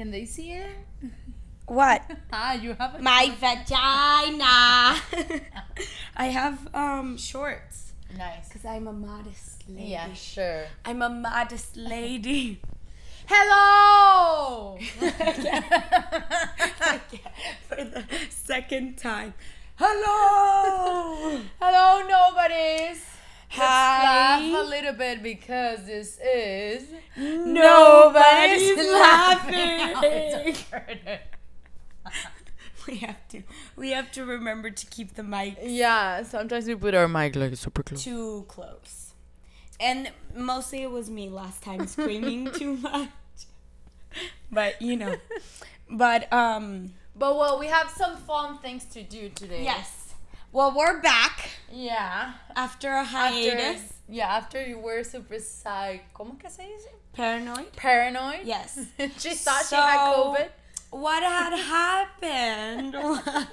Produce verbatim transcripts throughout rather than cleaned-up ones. Can they see it? What? Ah, you have a my vagina. I have um shorts. Nice. Because I'm a modest lady. Yeah, sure. I'm a modest lady. Hello! For the second time. Hello! Hello, nobodies. Hi. Let's laugh a little bit because this is... Nobody's, Nobody's laughing. laughing. We have to. We have to remember to keep the mic. Yeah, sometimes we put our mic like super close. Too close. And mostly it was me last time screaming too much. But, you know. But, um... But, well, we have some fun things to do today. Yes. Well, we're back. Yeah. After a hiatus. After, yeah, after you were super psych... ¿Cómo que se dice? Paranoid. Paranoid. Yes. She thought so, she had COVID. What had happened was...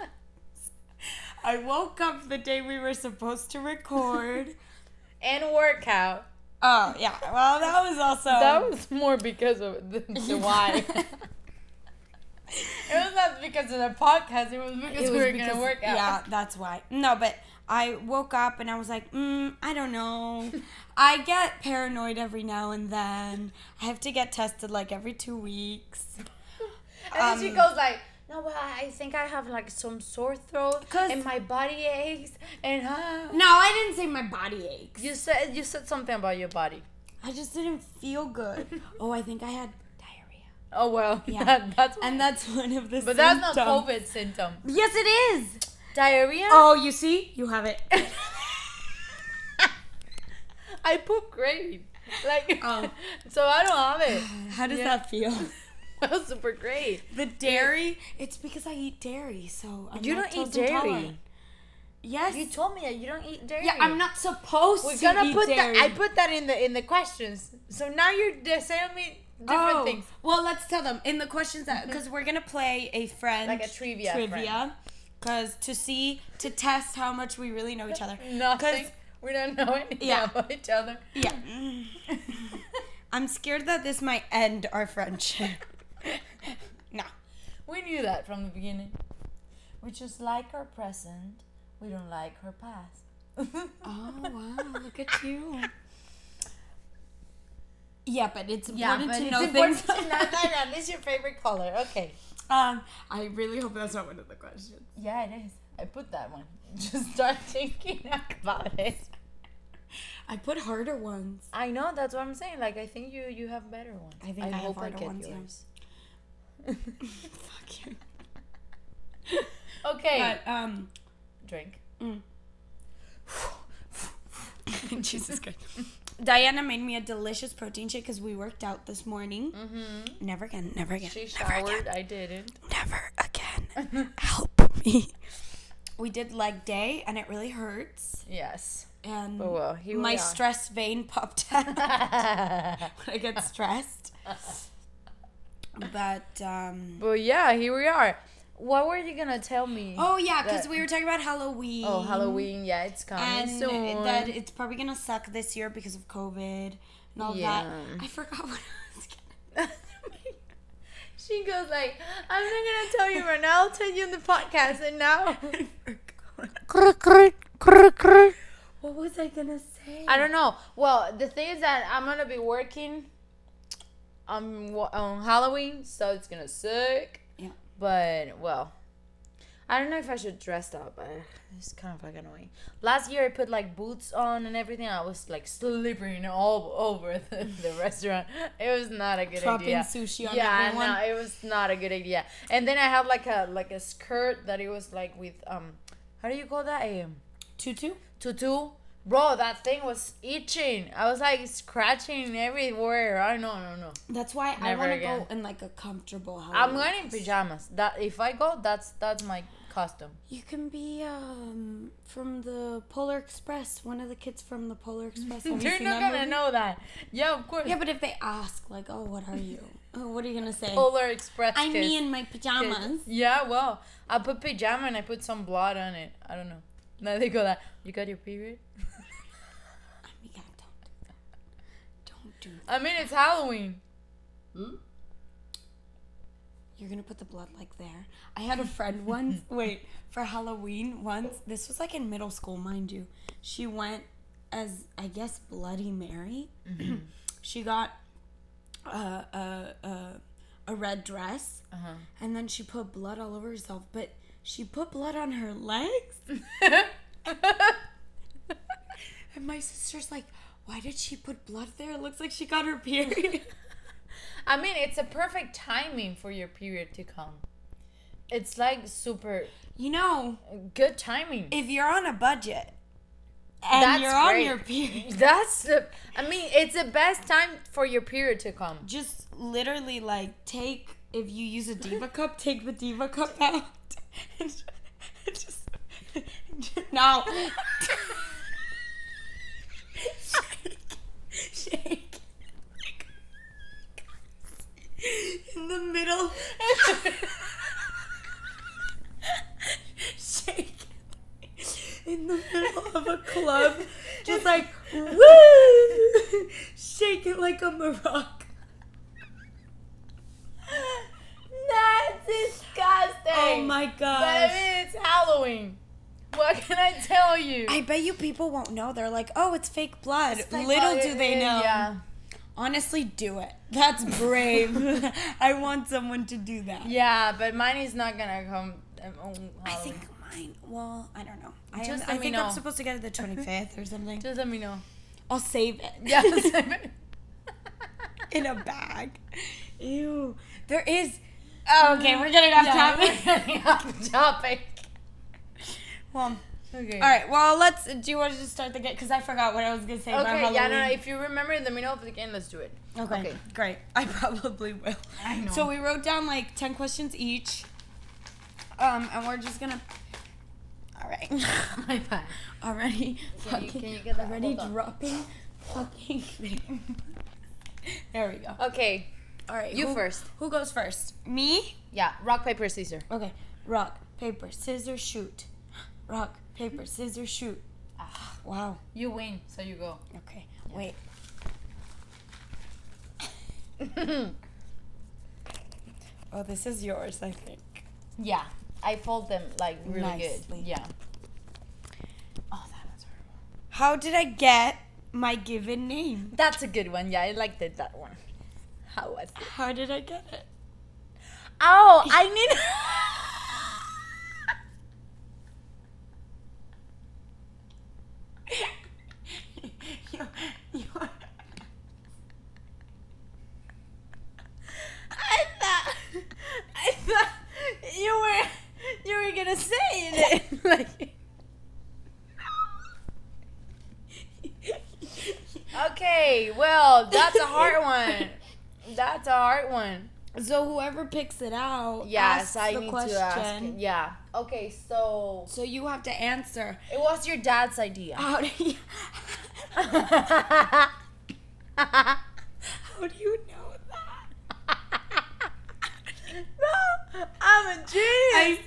I woke up the day we were supposed to record... and workout. Oh, yeah. Well, that was also... That was more because of the, the why. It was not because of the podcast. It was because it was we were going to work out. Yeah, that's why. No, but I woke up and I was like, mm, I don't know. I get paranoid every now and then. I have to get tested like every two weeks. And um, then she goes like, no, well, I think I have like some sore throat and my body aches. And uh, no, I didn't say my body aches. You said you said something about your body. I just didn't feel good. Oh, I think I had... Oh, well, yeah. That, that's and that's one of the but symptoms. But that's not COVID symptom. Yes, it is. Diarrhea? Oh, you see? You have it. I poop great. Like, oh. So I don't have it. How does yeah. that feel? That was super great. The dairy? It's because I eat dairy, so I'm you not don't eat dairy. Intolerant. Yes. You told me that you don't eat dairy. Yeah, I'm not supposed We're to gonna eat put dairy. That, I put that in the in the questions. So now you're saying me... Different oh, things. Well, let's tell them in the questions that because we're gonna play a friend like a trivia trivia because to see to test how much we really know each other. Nothing. We don't know anything yeah. about each other. Yeah. I'm scared that this might end our friendship. No, we knew that from the beginning. We just like her present. We don't like her past. Oh wow! Look at you. Yeah, but it's important yeah, but to know things. Yeah, it's important to know that is your favorite color. Okay. Um, I really hope that's not one of the questions. Yeah, it is. I put that one. Just start thinking about it. I put harder ones. I know. That's what I'm saying. Like, I think you, you have better ones. I think I, I have hope harder I get ones. Yours. Fuck you. Okay. But, um, drink. Mm. Jesus Christ. Diana made me a delicious protein shake because we worked out this morning. Mm-hmm. Never again, never again. She showered, never again. I didn't. Never again. Help me. We did leg day and it really hurts. Yes. And oh, well, here my we are. Stress vein popped out when I get stressed. But, um. But yeah, here we are. What were you gonna tell me? Oh yeah, because we were talking about Halloween. Oh, Halloween! Yeah, it's coming and soon. And that it's probably gonna suck this year because of COVID and all yeah. that. I forgot what I was gonna. She goes like, "I'm not gonna tell you right now. I'll tell you in the podcast." And now, what was I gonna say? I don't know. Well, the thing is that I'm gonna be working on on Halloween, so it's gonna suck. But, well, I don't know if I should dress up. But it's kind of like annoying. Last year, I put, like, boots on and everything. I was, like, slithering all over the, the restaurant. It was not a good Dropping idea. Dropping sushi on yeah, everyone. Yeah, no, it was not a good idea. And then I have, like, a like a skirt that it was, like, with, um, how do you call that? A, um, tutu? Tutu. Bro, that thing was itching. I was, like, scratching everywhere. I know, no, no. That's why Never I want to go in, like, a comfortable house. I'm going in pajamas. That If I go, that's that's my costume. You can be um from the Polar Express. One of the kids from the Polar Express. Have They're not going to know that. Yeah, of course. Yeah, but if they ask, like, oh, what are you? Oh, what are you going to say? Polar Express I'm kids. Me in my pajamas. Kids. Yeah, well, I put pajama and I put some blood on it. I don't know. Now they go that, you got your period? I mean, it's Halloween. Hmm? you're gonna put the blood like there. I had a friend once, wait, for Halloween once, this was like in middle school, mind you. She went as, I guess, Bloody Mary. Mm-hmm. She got uh, a, a, a red dress, uh-huh. and then she put blood all over herself, but she put blood on her legs. And my sister's like, why did she put blood there? It looks like she got her period. I mean, it's a perfect timing for your period to come. It's like super... You know... Good timing. If you're on a budget and that's you're great. On your period... That's the... I mean, it's the best time for your period to come. Just literally, like, take... If you use a Diva cup, take the Diva cup out. And just... just no. Shake. In the middle. Shake. In the middle of a club. Just like, woo! Shake it like a maraca. That's disgusting. Oh my gosh. But I mean, it's Halloween. What can I tell you? I bet you people won't know. They're like, oh, it's fake blood. It's fake Little blood. Do they know. Yeah. Honestly, do it. That's brave. I want someone to do that. Yeah, but mine is not going to come. Um, I think mine, well, I don't know. I, am, I think know. I'm supposed to get it the twenty-fifth or something. Just let me know. I'll save it. Yeah, I'll save it. In a bag. Ew. There is. Oh, okay, we're getting off yeah, topic. We're getting off topic. Well, okay. All right. Well, let's. Do you want to just start the game? Because I forgot what I was gonna say. Okay. About Halloween. Yeah. No. no if you remember in the middle of the game, let's do it. Okay. okay. Great. I probably will. I know. So we wrote down like ten questions each. Um, and we're just gonna. All right. My bad. Already. Can you, fucking, can you get that? Already dropping. Fucking thing. There we go. Okay. All right. You who, first. Who goes first? Me. Yeah. Rock, paper, scissors. Okay. Rock, paper, scissors, shoot. Rock, paper, scissors, shoot. Ah, wow. You win, so you go. Okay, yeah. Wait. Oh, this is yours, I think. Yeah, I fold them like really nicely. Good. Yeah. Oh, that was horrible. How did I get my given name? That's a good one. Yeah, I liked it, that one. How was it? How did I get it? Oh, I need... That's a hard one. So whoever picks it out, yes, asks I the need question. To ask it. Yeah. Okay, so so you have to answer. It was your dad's idea. How do you, How do you know that? No, I'm a genius. I'm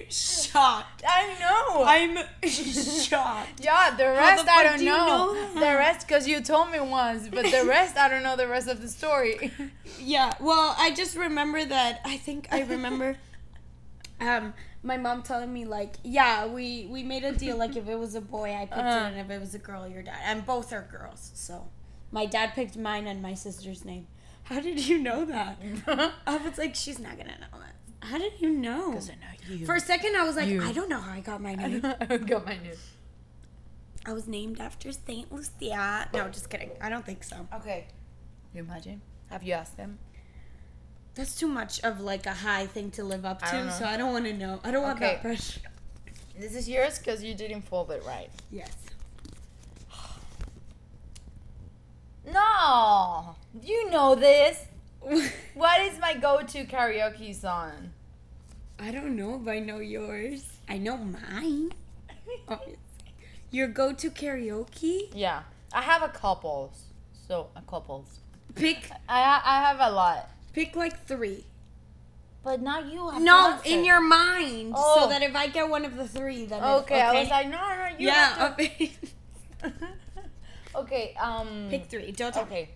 shocked. I know. I'm shocked. Yeah, the rest the I don't do know. You know the rest because you told me once, but the rest I don't know the rest of the story. Yeah, well, I just remember that. I think I remember um, my mom telling me, like, yeah, we, we made a deal. Like, if it was a boy, I picked uh, it, and if it was a girl, your dad. And both are girls, so. My dad picked mine and my sister's name. How did you know that? I was like, she's not going to know that. How did you know? Because I know you. For a second, I was like, you. I don't know how I got my name. I got my name. I was named after Saint Lucia. No, just kidding. I don't think so. Okay. You imagine? Have you asked them? That's too much of, like, a high thing to live up to, I so I don't want to know. I don't want okay. that pressure. This is yours because you didn't fold it right. Yes. No! You know this. What is my go-to karaoke song? I don't know if I know yours. I know mine. Your go-to karaoke? Yeah. I have a couple. So, a couple. Pick. I I have a lot. Pick like three. But not you. I no, in it. Your mind. Oh. So that if I get one of the three, then okay, it's okay. I was like, no, no, you yeah, have to. Okay. Okay, um. Pick three. Don't talk. Okay.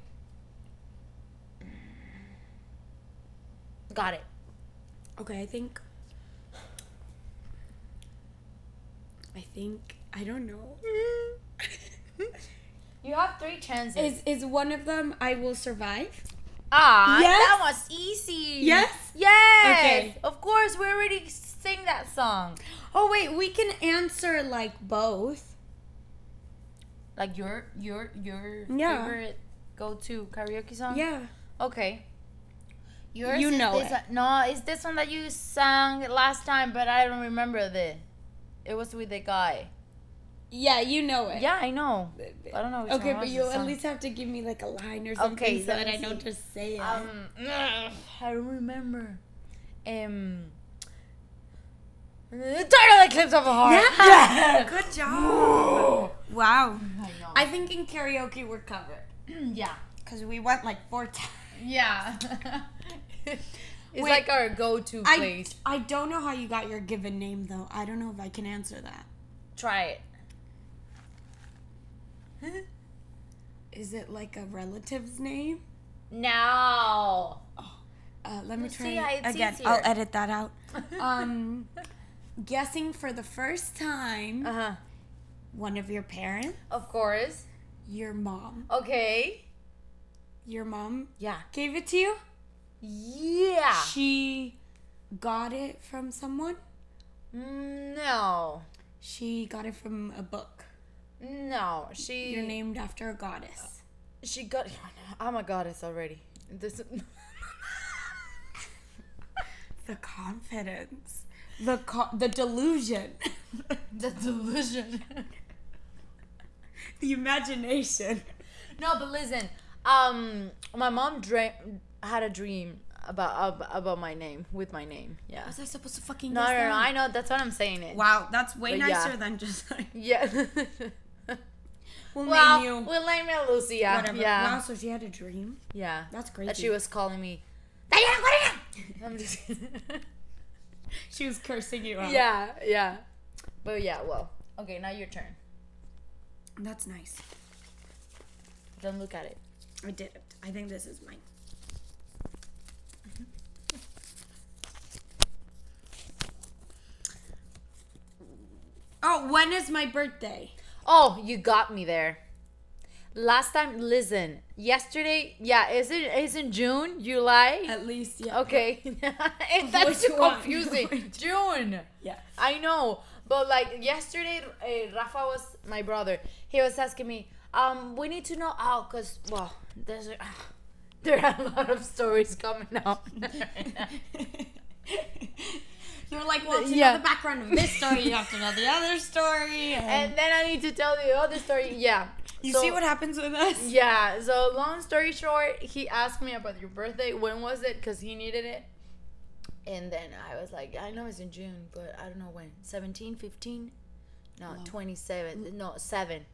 Got it. Okay, I think, I think, I don't know. You have three chances. Is is one of them I will survive? Ah, yes? That was easy. Yes? Yes. Okay. Of course, we already sing that song. Oh, wait, we can answer like both. Like your, your, your yeah. favorite go-to karaoke song? Yeah. Okay. Yours you know this it. One. No, it's this one that you sang last time, but I don't remember the. It was with the guy. Yeah, you know it. Yeah, I know. I don't know. Okay, but you'll at least have to give me like a line or something, okay, so that I don't just say it. Um, I don't remember. Um, Total Eclipse of the Heart. Yeah. Good job. Wow. I know. I think in karaoke we're covered. Yeah. Because we went like four times. Yeah. It's Wait, like our go-to place. I, I don't know how you got your given name, though. I don't know if I can answer that. Try it. Is it like a relative's name? No. Oh, uh, let me try See, it again. Easier. I'll edit that out. Um, guessing for the first time. Uh-huh. One of your parents. Of course. Your mom. Okay. Your mom? Yeah. Gave it to you? Yeah. She got it from someone? No. She got it from a book? No. She. You're named after a goddess. Uh, she got. I'm a goddess already. This. The confidence. The co- the delusion. The delusion. The imagination. No, but listen. Um, my mom dream had a dream about uh, about my name with my name. Yeah. Was I supposed to fucking? No, guess no, no, no. I know. That's what I'm saying. It. Wow, that's way but nicer yeah. than just like. Yeah. we'll, well name you. We'll name you Lucia. Whatever. Yeah. Wow. So she had a dream. Yeah. That's crazy. That she was calling me. I'm just. She was cursing you out. Yeah, yeah. But yeah, well, okay. Now your turn. That's nice. Don't look at it. I did it. I think this is mine. Oh, when is my birthday? Oh, you got me there. Last time, listen. Yesterday, yeah, is it is in June, July? At least, yeah. Okay. That's too confusing. June. Yeah. I know. But like yesterday, uh, Rafa was my brother. He was asking me, Um, we need to know out, oh, cause well, there's uh, there are a lot of stories coming out. You're like, well, to yeah. know the background of this story, you have to know the other story, and, and then I need to tell the other story. Yeah, you so, see what happens with us. Yeah. So long story short, he asked me about your birthday. When was it? Cause he needed it, and then I was like, I know it's in June, but I don't know when. Seventeen, fifteen, no, no. twenty-seven, no, seven.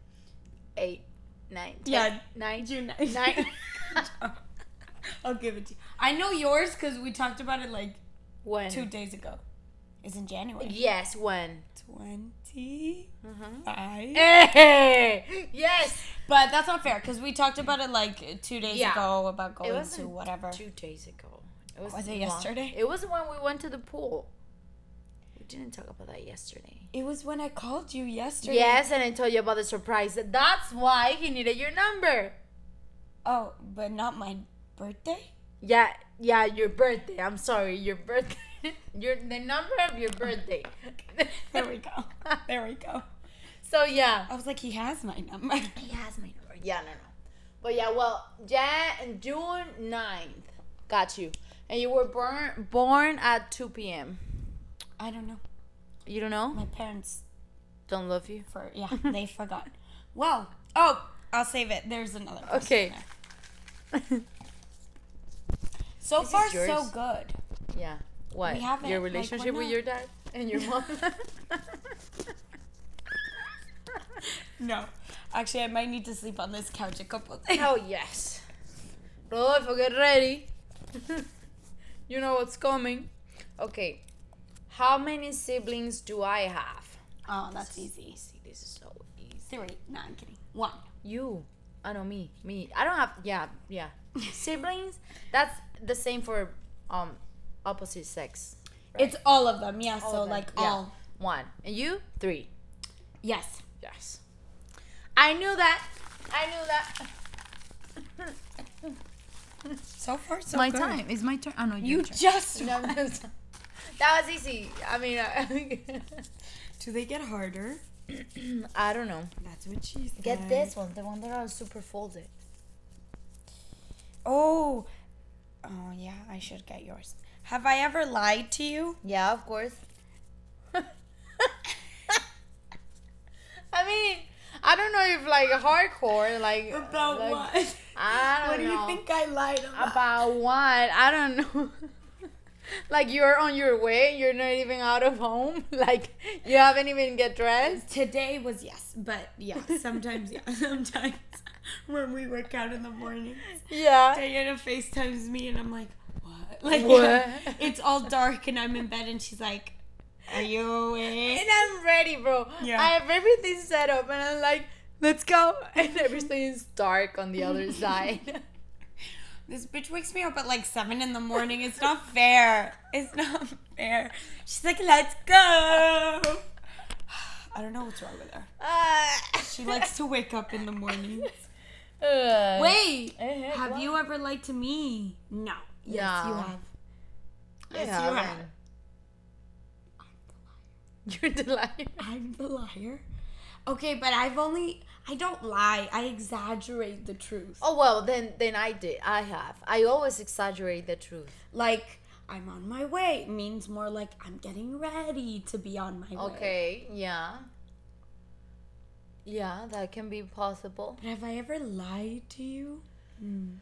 Eight, nine, ten, yeah, nine, June nine. nine. I'll give it to you. I know yours because we talked about it like when two days ago. It's in January. Yes, when twenty uh-huh. five. Hey, yes, but that's not fair because we talked about it like two days yeah. ago about going it wasn't to whatever. Two days ago. It was, was it yesterday? It was when we went to the pool. Didn't talk about that yesterday. It was when I called you yesterday. Yes, and I told you about the surprise. That's why he needed your number. Oh, but not my birthday? Yeah, yeah, your birthday. I'm sorry, your birthday. Your the number of your birthday. There we go. There we go. So yeah. I was like, he has my number. He has my number. Yeah, no, no. But yeah, well, Jan June ninth. Got you. And you were born born at two p.m. I don't know. You don't know? My parents don't love you? For yeah, they forgot. Well, oh, I'll save it. There's another person okay. there. So this far, so good. Yeah. What? We haven't, your relationship like, with not? Your dad and your mom? No. Actually, I might need to sleep on this couch a couple of days. Oh, yes. Rodolfo, get ready. You know what's coming. Okay. How many siblings do I have? Oh, that's this easy. easy. This is so easy. Three. No, I'm kidding. One. You. I know me. Me. I don't have. Yeah, yeah. Siblings. That's the same for um, opposite sex. Right? It's all of them. Yeah. All so them. like yeah. all. One. And you? Three. Yes. Yes. I knew that. I knew that. So far, so my good. My time. It's my turn. Oh, no. You, you just. No, no, that was easy. I mean. Uh, Do they get harder? I don't know. That's what she said. Get this one. The one that I was super folded. Oh. Oh, yeah. I should get yours. Have I ever lied to you? Yeah, of course. I mean, I don't know if like hardcore, like about like, what? I don't know. What do you think I lied about? About what? I don't know. Like you're on your way, you're not even out of home. Like you haven't even get dressed. Today was yes, but yeah, sometimes yeah, sometimes when we work out in the morning. Yeah. Diana FaceTimes me and I'm like, what? Like what? It's all dark and I'm in bed and she's like, are you awake? And I'm ready, bro. Yeah. I have everything set up and I'm like, let's go. And everything is dark on the other side. This bitch wakes me up at like seven in the morning. It's not fair. It's not fair. She's like, let's go. I don't know what's wrong with her. Uh, she likes to wake up in the morning. Uh, Wait. Uh, have what? You ever lied to me? No. Yes, yeah. you have. Yes, yeah, you have. have. You're the liar. I'm the liar. Okay, but I've only... I don't lie. I exaggerate the truth. Oh, well, then then I did. I have. I always exaggerate the truth. Like, I'm on my way. It means more like I'm getting ready to be on my okay, way. Okay, yeah. Yeah, that can be possible. But have I ever lied to you? Mm.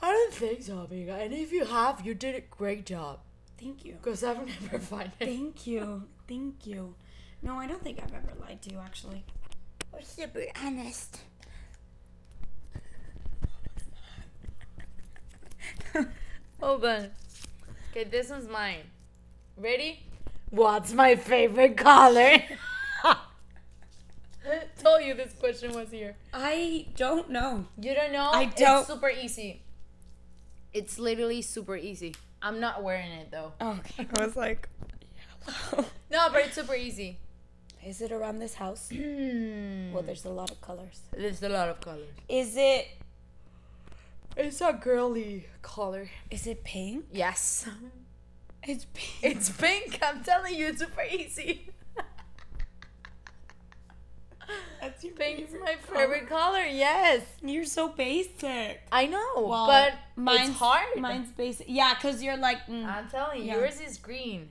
I don't think so, amiga. And if you have, you did a great job. Thank you. Because I've never found it. Thank you. Thank you. No, I don't think I've ever lied to you, actually. We're super honest. Hold on. Okay, this one's mine. Ready? What's my favorite color? Told you this question was here. I don't know. You don't know? I don't. It's super easy. It's literally super easy. I'm not wearing it, though. Oh, okay. I was like... No, but it's super easy. Is it around this house? Well, there's a lot of colors. There's a lot of colors. Is it... It's a girly color. Is it pink? Yes. It's pink. It's pink. I'm telling you, it's super easy. That's your Pink's favorite my favorite color. color, yes. You're so basic. I know, well, but mine's, it's hard. Mine's basic. Yeah, because you're like... Mm, I'm telling you, yeah. Yours is green.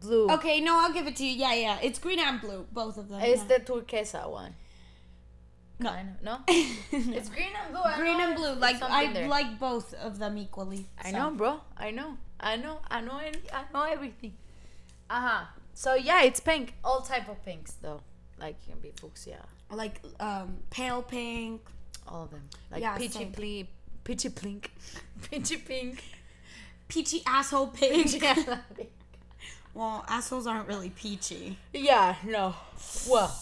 Blue. Okay, no, I'll give it to you. Yeah, yeah. It's green and blue, both of them. It's yeah. the turquesa one. No. Kind of. No? No. It's green and blue. I green and blue. Like I there. like both of them equally. I so. know, bro. I know. I know. I know any, I know everything. Uh-huh. So, yeah, it's pink. All type of pinks, though. Like, you can be fuchsia. Yeah. Like um, pale pink. All of them. Like yeah, peachy, ple- peachy pink. Peachy pink. Peachy asshole pink. Peachy asshole pink. Well, assholes aren't really peachy. Yeah, no. Well,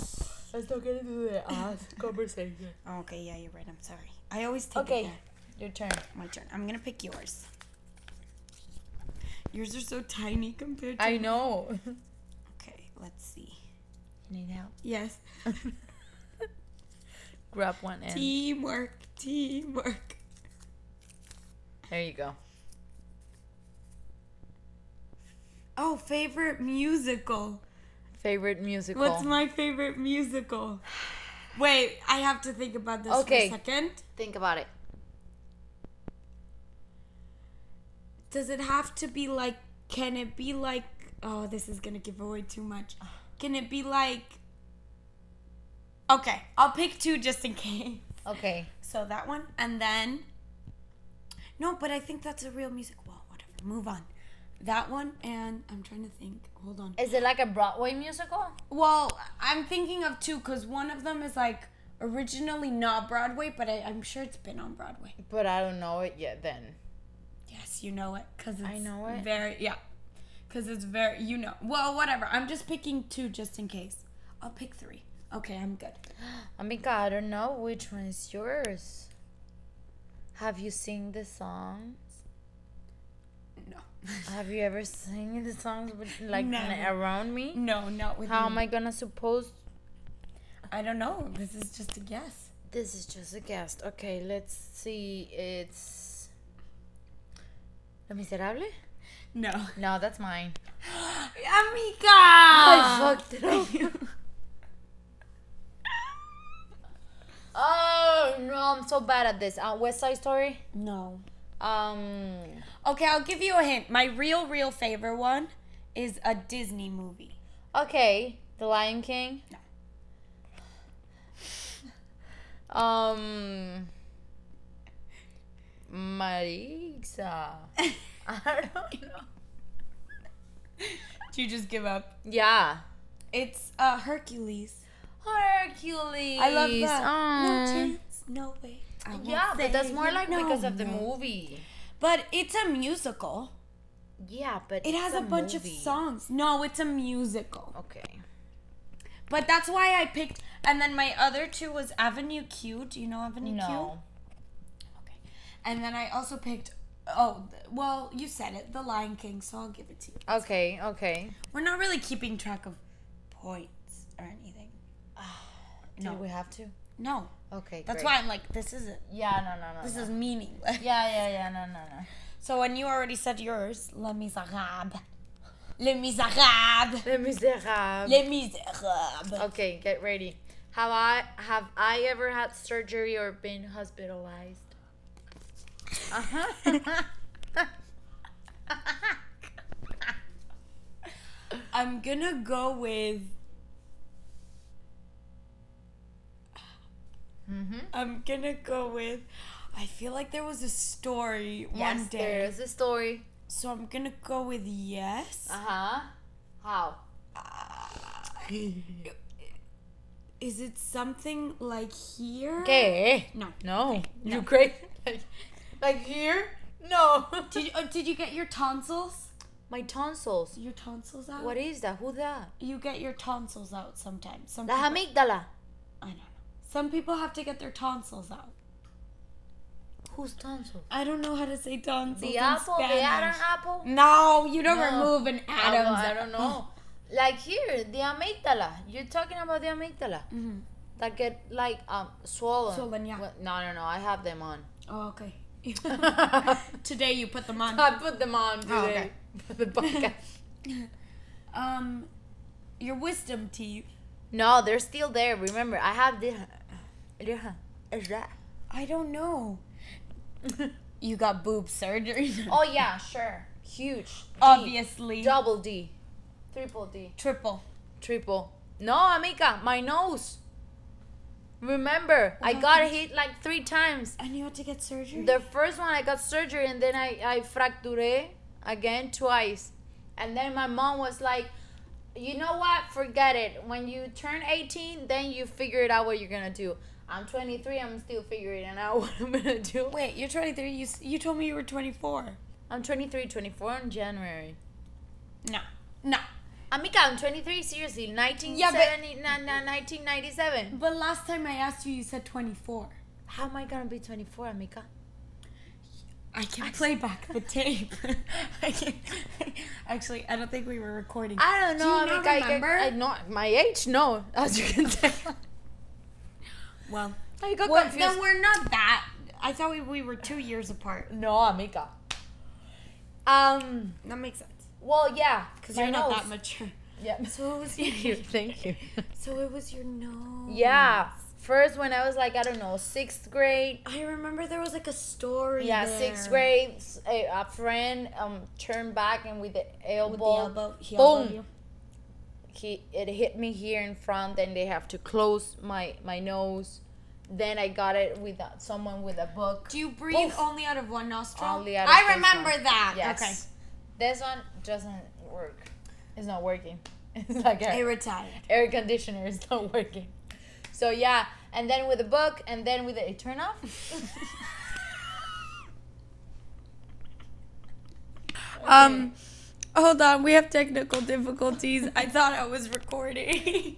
let's not get into the ass conversation. Okay, yeah, you're right. I'm sorry. I always take okay. it back. Your turn. My turn. I'm going to pick yours. Yours are so tiny compared to I know. Mine. Okay, let's see. You need help? Yes. Grab one end. Teamwork. Teamwork. There you go. Oh, favorite musical. Favorite musical. What's my favorite musical? Wait, I have to think about this okay. for a second. Think about it. Does it have to be like, can it be like, oh, this is going to give away too much. Can it be like, okay, I'll pick two just in case. Okay. So that one, and then, no, but I think that's a real musical. Well, whatever, move on. That one, and I'm trying to think. Hold on. Is it like a Broadway musical? Well, I'm thinking of two, because one of them is like originally not Broadway, but I, I'm sure it's been on Broadway. But I don't know it yet then. Yes, you know it, because it's I know it. very, yeah. Because it's very, you know. Well, whatever. I'm just picking two just in case. I'll pick three. Okay, I'm good. Amiga, I don't know which one is yours. Have you seen the songs? No. Have you ever sang the songs with, like no. around me? No, not with How me. How am I gonna suppose? I don't know. This is just a guess. This is just a guess. Okay, let's see. It's Los Miserables? No. No, that's mine. Amiga! I fucked it up. Oh, no, I'm so bad at this. Uh, West Side Story? No. Um. Okay, I'll give you a hint. My real, real favorite one is a Disney movie. Okay. The Lion King? No. Um, Marixa. I don't know. Did you just give up? Yeah. It's uh, Hercules. Hercules. I love that. Um, no chance, no way. I yeah, but that's more like no, because of the no. movie. But it's a musical. Yeah, but it it's has a, a bunch movie. of songs. No, it's a musical. Okay. But that's why I picked, and then my other two was Avenue Q. Do you know Avenue no. Q? No. Okay. And then I also picked, oh, well, you said it, The Lion King, so I'll give it to you. Okay, okay. We're not really keeping track of points or anything. No. Do we have to? No. Okay, That's great. why I'm like, this isn't. Yeah, no, no, no. This no. is meaningless. Yeah, yeah, yeah, no, no, no. So when you already said yours, Les Misérables. Les Misérables. Les Misérables. Les Misérables. Okay, get ready. Have I have I ever had surgery or been hospitalized? Uh-huh. I'm gonna go with. Mm-hmm. I'm gonna go with. I feel like there was a story yes, one day. There is a story. So I'm gonna go with yes. Uh-huh. How? Uh, is it something like here? Okay. No. No. Okay. No. You great? Like, like here? No. Did you, uh, did you get your tonsils? My tonsils? Your tonsils out? What is that? Who that? You get your tonsils out sometimes. Some La people, amygdala. I don't know. Some people have to get their tonsils out. Who's tonsils? I don't know how to say tonsils the in apple, Spanish. The Adam apple? No, you don't no. remove an Adam's apple. I don't know. Like here, the amygdala. You're talking about the amygdala. Mm-hmm. That get, like, um, swollen. Swollen, yeah. Well, no, no, no. I have them on. Oh, okay. Today you put them on. I put them on today. Oh, okay. For the podcast. um, your wisdom teeth. No, they're still there. Remember, I have the... I don't know. You got boob surgery. Oh yeah, sure. Huge. D. Obviously. Double D. Triple D. Triple. Triple. No, amiga, my nose. Remember, what I got happened? hit like three times. And you had to get surgery? The first one I got surgery and then I, I fracture again twice. And then my mom was like, you know what? Forget it. When you turn eighteen, then you figure it out what you're gonna do. I'm twenty-three, I'm still figuring out what I'm gonna do. Wait, you're twenty-three, you you told me you were twenty-four. I'm twenty-three, twenty-four in January. No, no. Amiga, I'm twenty-three, seriously, nineteen seventy, yeah, but, nineteen ninety-seven. But last time I asked you, you said twenty-four. How am I gonna be twenty-four, Amiga? I can play back the tape. I can Actually, I don't think we were recording. I don't know, do you Amiga, not remember? I, I, I, not, my age, no, as you can tell. Well, I got well confused. Then we're not that. I thought we, we were two years apart. No, amiga. Um, that makes sense. Well, yeah, because you're not nose. that mature. Yeah. So it was your nose. Thank you. So it was your nose. Yeah. First, when I was like, I don't know, sixth grade. I remember there was like a story. Yeah, there. sixth grade, a, a friend um turned back and with the elbow, with the elbow he boom. You. He, it hit me here in front, and they have to close my, my nose. Then I got it with a, someone with a book. Do you breathe Oof. only out of one nostril? Only out of I remember one. that. Yes. Okay. This one doesn't work. It's not working. It's like air, retired. air conditioner is not working. So, yeah. And then with a book, and then with a... Turn off? okay. Um... Hold on, we have technical difficulties. I thought I was recording.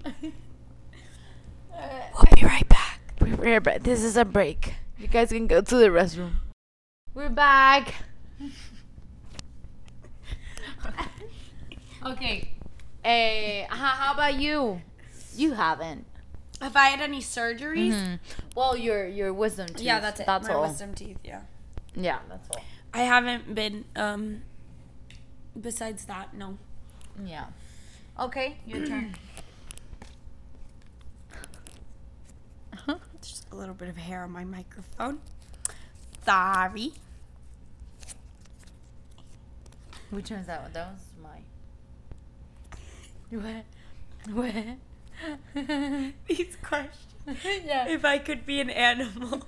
We'll be right back. We'll be right back. This is a break. You guys can go to the restroom. We're back. Okay. Hey, uh, how about you? You haven't. Have I had any surgeries? Mm-hmm. Well, your your wisdom teeth. Yeah, that's it. That's My all. wisdom teeth, yeah. Yeah, that's all. I haven't been, um, besides that, no. Yeah. Okay, your turn. Just a little bit of hair on my microphone. Sorry. Which one's that one? That one's mine. What? What? These questions. Yeah. If I could be an animal.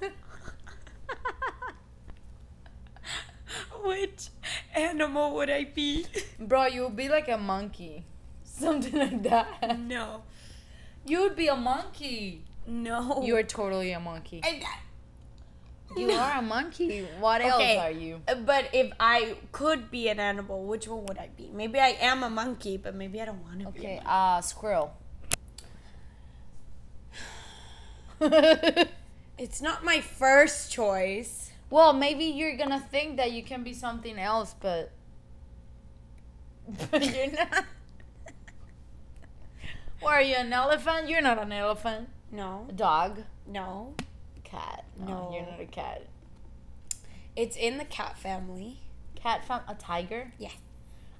Which animal would I be? Bro, you would be like a monkey. Something like that. No. You would be a monkey. No. You are totally a monkey. I, you no. are a monkey. What okay. else are you? But if I could be an animal, which one would I be? Maybe I am a monkey, but maybe I don't want to okay, be. Okay, uh, squirrel. It's not my first choice. Well, maybe you're going to think that you can be something else, but, but you're not. Or are you an elephant? You're not an elephant. No. A dog? No. Cat? No, no. You're not a cat. It's in the cat family. Cat fam? A tiger? Yeah.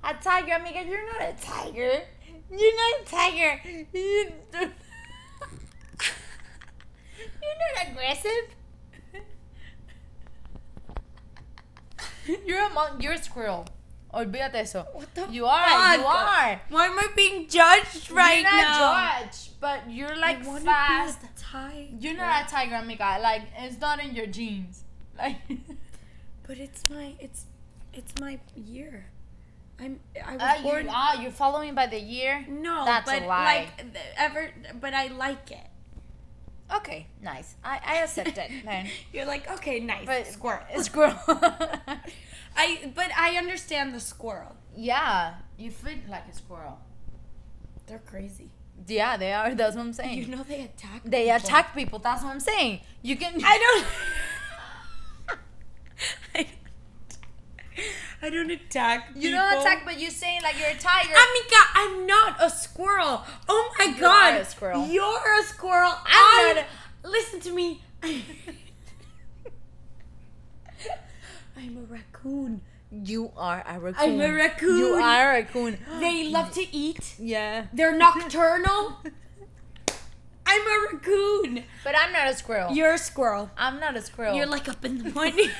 A tiger, amiga. You're not a tiger. You're not a tiger. You're not aggressive. You're a mon- You're a squirrel. Olvídate eso. What the you are, fuck? You are. Why am I being judged right now? You're not now? judged, but you're like I fast. Be a tiger. You're not a tiger, amiga. Like it's not in your genes. Like, but it's my, it's, it's my year. I'm. I was uh, born. You, ah, you're following by the year. No, that's but a lie. Like ever, but I like it. Okay, nice. I, I accept it, man. You're like, okay, nice. But squirrel. Squirrel. I but I understand the squirrel. Yeah, you feel like a squirrel. They're crazy. Yeah, they are. That's what I'm saying. You know they attack people. They attack people. That's what I'm saying. You can I don't I don't, I don't attack people. You don't attack, but you're saying like you're a tiger. Amiga, I'm not a squirrel. Oh my you god. You're a squirrel. You're a squirrel. I'm, I'm not a, listen to me. I'm a raccoon. You are a raccoon. I'm a raccoon. You are a raccoon. They love to eat. Yeah. They're nocturnal. I'm a raccoon. But I'm not a squirrel. You're a squirrel. I'm not a squirrel. You're like up in the morning.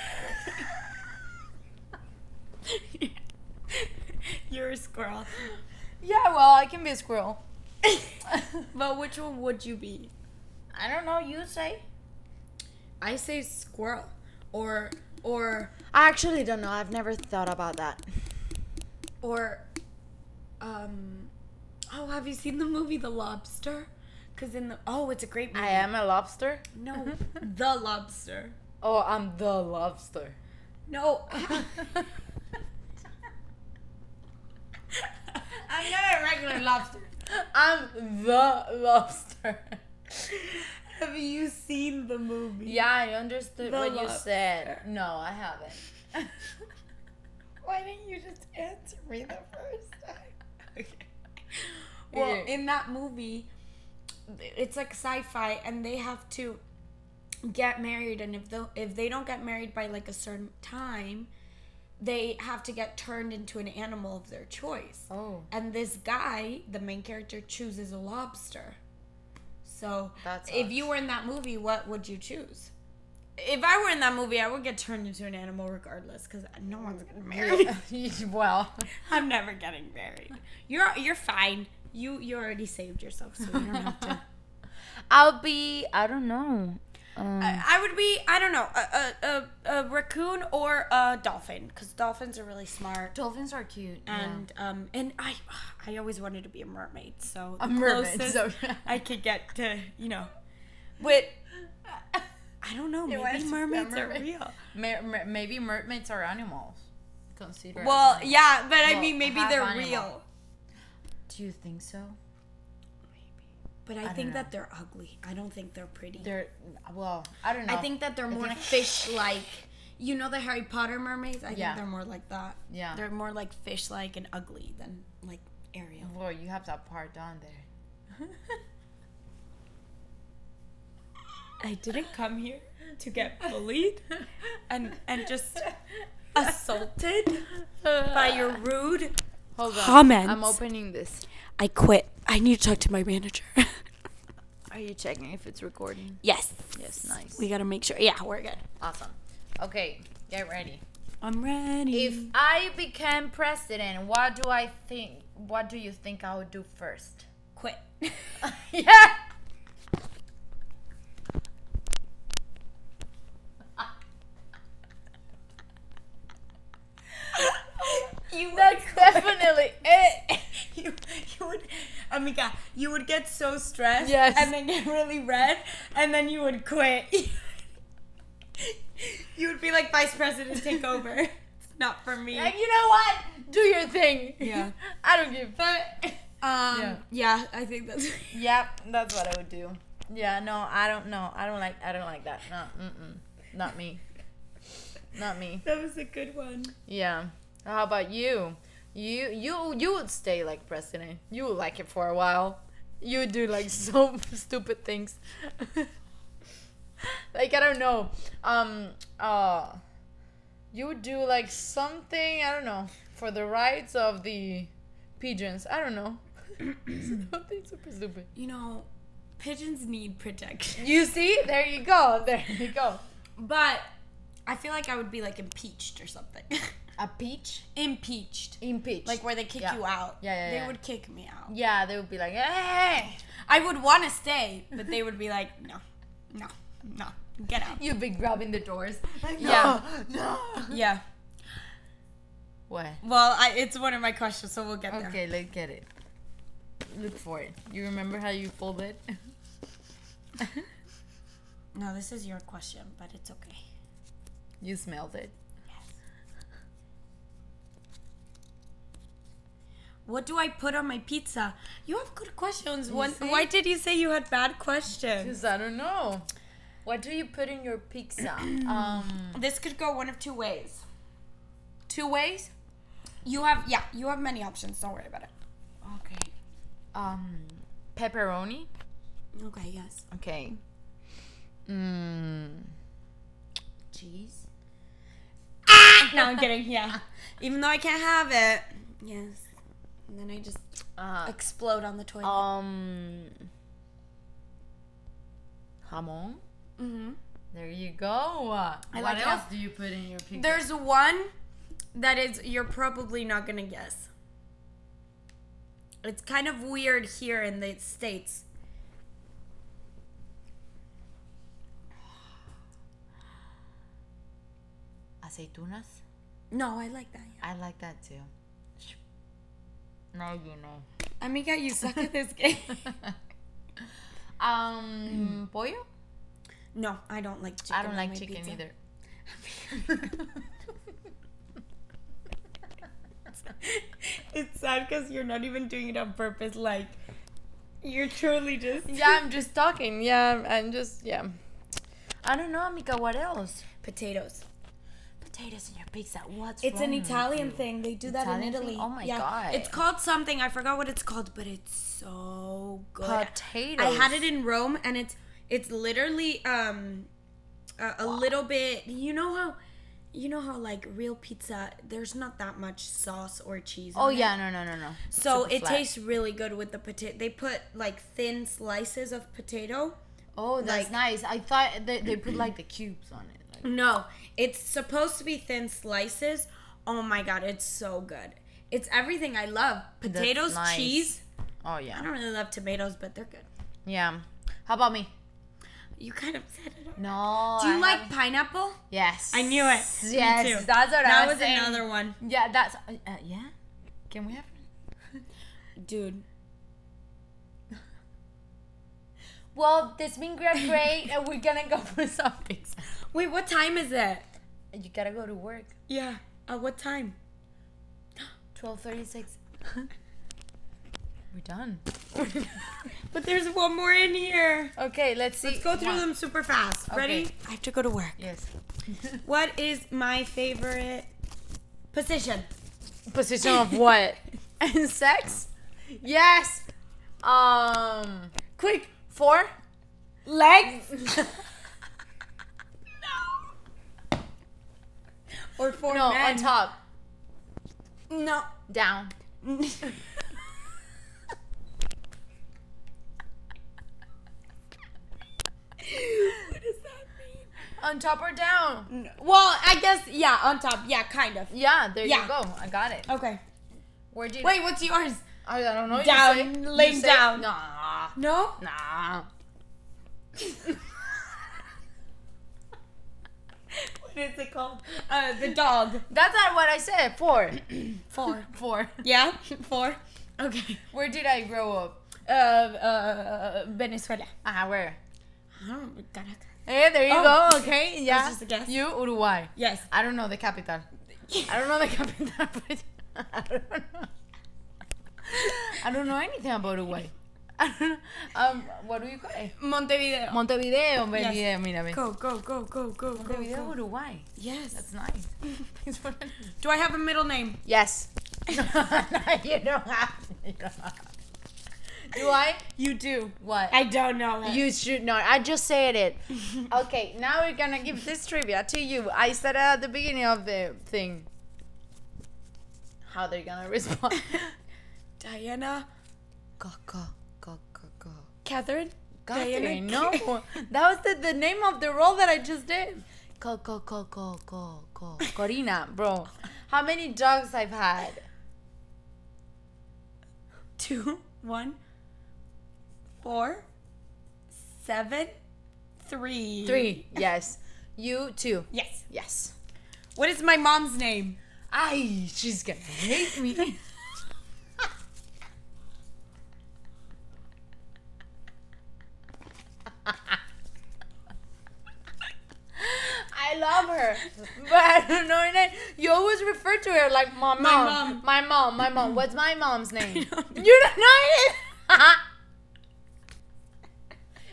You're a squirrel. Yeah, well, I can be a squirrel. But which one would you be? I don't know. You say? I say squirrel. Or... Or I actually don't know. I've never thought about that. Or, um, oh, have you seen the movie The Lobster? Because in the oh, it's a great movie. I am a lobster. No, The Lobster. Oh, I'm the lobster. No, I'm not a regular lobster. I'm the lobster. Have you seen the movie? Yeah, I understood the what lobster. you said. No, I haven't. Why didn't you just answer me the first time? Okay. Well, yeah. In that movie, it's like sci-fi, and they have to get married, and if the if they don't get married by like a certain time, they have to get turned into an animal of their choice. Oh. And this guy, the main character, chooses a lobster. So, That's if us. you were in that movie, what would you choose? If I were in that movie, I would get turned into an animal regardless, because no one's gonna marry me. Well, I'm never getting married. You're you're fine. You you already saved yourself, so you don't have to. I'll be. I don't know. Um, I, I would be. I don't know. A a, a, a raccoon or a dolphin, because dolphins are really smart. Dolphins are cute. And yeah. um and I. I always wanted to be a mermaid, so the a mermaid, so I could get to, you know. But I don't know. Maybe mermaids mermaid. are real. Mer- mer- maybe mermaids are animals. Consider. Well, animals. yeah, but well, I mean, maybe they're animal. real. Do you think so? Maybe. But I, I think that they're ugly. I don't think they're pretty. They're well. I don't know. I think that they're more think- fish-like. You know the Harry Potter mermaids. I yeah. think they're more like that. Yeah. They're more like fish-like and ugly than like. Ariel. Lord, you have that part down there. I didn't come here to get bullied and and just assaulted by your rude Hold on. comments. I'm opening this. I quit. I need to talk to my manager. Are you checking if it's recording? Yes. Yes, nice. We got to make sure. Yeah, we're good. Awesome. Okay, get ready. I'm ready. If I became president, what do I think? What do you think I would do first? Quit. Yeah. You That's quit. Definitely it. You, you would, amiga, you would get so stressed, yes, and then get really red, and then you would quit. You would be like, vice president, take over. It's not for me. Like, you know what? Do your thing. Yeah. I don't give a fuck. Um, yeah. yeah, I think that's... Yep, that's what I would do. Yeah, no, I don't know. I don't like I don't like that. No, mm-mm. Not me. Not me. That was a good one. Yeah. How about you? You you you would stay like president. You would like it for a while. You would do like so stupid things. Like, I don't know. Um, uh, you would do, like, something, I don't know, for the rights of the pigeons. I don't know. Something super stupid. You know, pigeons need protection. You see? There you go. There you go. But I feel like I would be, like, impeached or something. A peach? Impeached. Impeached. Like, where they kick yeah. you out. Yeah, yeah, They yeah. would kick me out. Yeah, they would be like, hey! I would want to stay, but they would be like, no, no. No, get out. You'd be grabbing the doors. Like, no, yeah. No. Yeah. What? Well, I, it's one of my questions, so we'll get okay, there. Okay, let's get it. Look for it. You remember how you pulled it? No, this is your question, but it's okay. You smelled it. Yes. What do I put on my pizza? You have good questions. One, why did you say you had bad questions? Because I don't know. What do you put in your pizza? um, this could go one of two ways. Two ways? You have, yeah, you have many options. Don't worry about it. Okay. Um, pepperoni? Okay, yes. Okay. Mm. Cheese? Ah! No, I'm kidding, yeah. Even though I can't have it. Yes. And then I just uh, explode on the toilet. Um, Jamon? Mm-hmm. There you go. I what like else do you put in your pizza? There's one that is you're probably not gonna guess. It's kind of weird here in the States. Aceitunas? No, I like that. Yeah. I like that too. Now you know. Amiga, you suck at this game. um, mm. Pollo? No, I don't like chicken. I don't like chicken pizza. Either. It's sad because you're not even doing it on purpose. Like, you're truly just... Yeah, I'm just talking. Yeah, I'm just... Yeah. I don't know, amiga. What else? Potatoes. Potatoes in your pizza. What's It's wrong an Italian with you? Thing. They do Italian that in Italy. Thing? Oh, my yeah. God. It's called something. I forgot what it's called, but it's so good. Potatoes. I had it in Rome, and it's... It's literally um, a, a wow. little bit. You know how, you know how like real pizza, there's not that much sauce or cheese. Oh on yeah, it. no, no, no, no. It's so it flat. Tastes really good with the potato. They put like thin slices of potato. Oh, that's like, nice. I thought they they put like the cubes on it. Like. No, it's supposed to be thin slices. Oh my God, it's so good. It's everything I love. Potatoes, nice. Cheese. Oh yeah. I don't really love tomatoes, but they're good. Yeah. How about me? You kind of said it. No. Do you I like haven't... pineapple? Yes. I knew it. Yes. Me too. That's what that I was saying. That was another one. Yeah, that's... Uh, uh, yeah? Can we have it? Dude. Well, this been great, and we're gonna go for some pizza. Wait, what time is it? You gotta go to work. Yeah. At uh, what time? twelve thirty-six. We're done. But there's one more in here. Okay, let's see. Let's go through yeah. them super fast. Ready? Okay. I have to go to work. Yes. What is my favorite position? Position of what? And sex? Yes. Um. Quick. Four. Legs. No. Or four. No, men. On top. No. Down. What does that mean? On top or down? Well, I guess, yeah, on top. Yeah, kind of. Yeah, there yeah. you go. I got it. Okay. Where'd you... Wait, what's yours? I don't know. Down. Laying down. Nah. No? Nah. What is it called? Uh, the dog. That's not what I said. Four. Four. Four. Yeah? Four. Okay. Where did I grow up? Uh, uh, Venezuela. Ah, uh, where? I don't know. Caracas. Hey, there you oh. go. Okay. Yeah. That's just a guess. You, Uruguay. Yes. I don't know the capital. I don't know the capital. But I don't know. I don't know anything about Uruguay. I don't know. Um, what do you call it? Montevideo. Montevideo. Montevideo. Yes. Mírame. Go, go, go, go, go, Montevideo, go. Uruguay. Yes. That's nice. Thanks for that. Do I have a middle name? Yes. No, you don't have to. Do I? You do. What? I don't know. That. You should not. I just said it. Okay, now we're going to give this trivia to you. I said it at the beginning of the thing. How they're going to respond. Diana. Go, go, go, go, go. Catherine? Catherine, Diana. No. That was the, the name of the role that I just did. Go, go, go, go, go, go. Corina, bro. How many dogs I've had? Two. One. Four, seven, three. Three, yes. You, two. Yes. Yes. What is my mom's name? Ay, she's gonna hate me. I love her, but I don't know her name. You always refer to her like mom, my mom. mom. My mom, my mom. What's my mom's name? Don't know. You don't know it?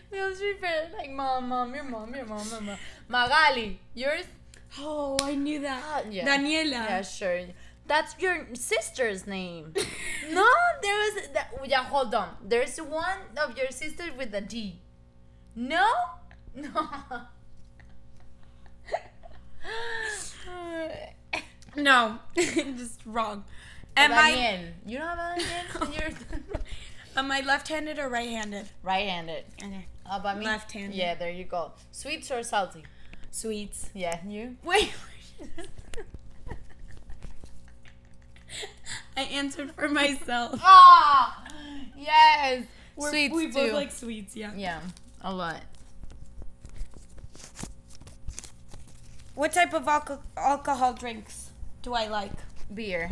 We always refer like mom, mom, your mom, your mom, your mom. Magali, yours? Oh, I knew that. Uh, yeah. Daniela. Yeah, sure. That's your sister's name. No, there was... That, yeah, hold on. There's one of your sisters with a D. No? No. No. Just wrong. Am Daniel. I... You don't have a Daniel? Am I left-handed or right-handed? Right-handed. Okay. How about me? Left-handed. Yeah, there you go. Sweets or salty? Sweets. Yeah, you? Wait. I answered for myself. Ah! Oh, yes. We're, sweets, we too. both like sweets, yeah. Yeah, a lot. What type of alco alcohol drinks do I like? Beer.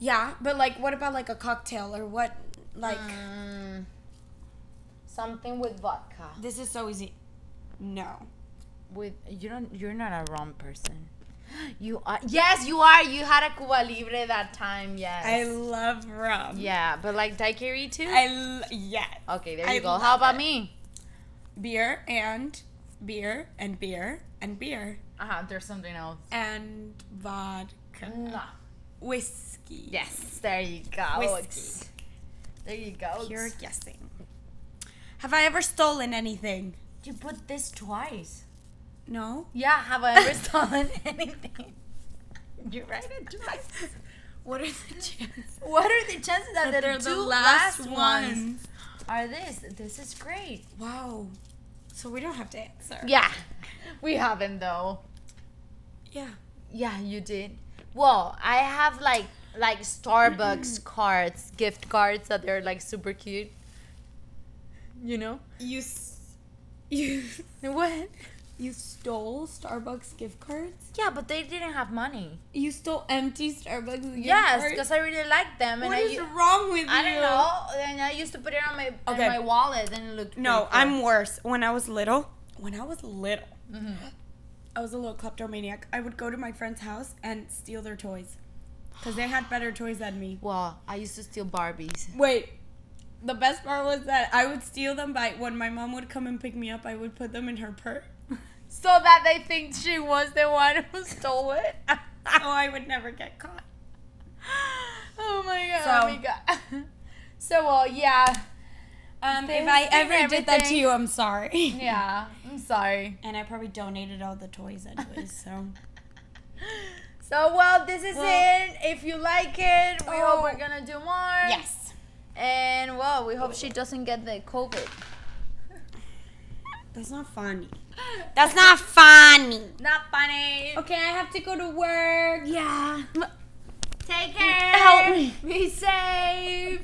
Yeah, but like, what about like a cocktail or what... Like um, something with vodka. This is so easy. No, with you don't. You're not a rum person. You are. Yes, you are. You had a Cuba Libre that time. Yes. I love rum. Yeah, but like daiquiri too. I l yeah. Okay, there you I go. How about it. me? Beer and beer and beer and beer. Uh huh. There's something else. And vodka. No. Whiskey. Yes. There you go. Whiskey. There you go. Pure guessing. Have I ever stolen anything? You put this twice. No? Yeah, have I ever stolen anything? You write it twice. What are the chances? What are the chances that, that they're the two last, last ones, ones are this? This is great. Wow. So we don't have to answer. Yeah. We haven't, though. Yeah. Yeah, you did. Well, I have, like, like Starbucks cards, gift cards that they're like super cute. You know? You, s you, what? You stole Starbucks gift cards? Yeah, but they didn't have money. You stole empty Starbucks gift yes, cards? Yes, because I really liked them. What and is I, wrong with I you? I don't know. And I used to put it on my okay. in my wallet and it looked. No, I'm cool. worse. When I was little, when I was little, mm-hmm. I was a little kleptomaniac. I would go to my friend's house and steal their toys. Because they had better toys than me. Well, I used to steal Barbies. Wait. The best part was that I would steal them by... When my mom would come and pick me up, I would put them in her purse. So that they think she was the one who stole it. Oh, I would never get caught. Oh, my God. So, oh my God. So, well, yeah. Um, if I ever everything. did that to you, I'm sorry. Yeah, I'm sorry. And I probably donated all the toys anyways, so. So, well, this is well, it. If you like it, we oh, hope we're going to do more. Yes. And, well, we hope she doesn't get the COVID. That's not funny. That's not funny. Not funny. Okay, I have to go to work. Yeah. Take care. Help me. Be safe.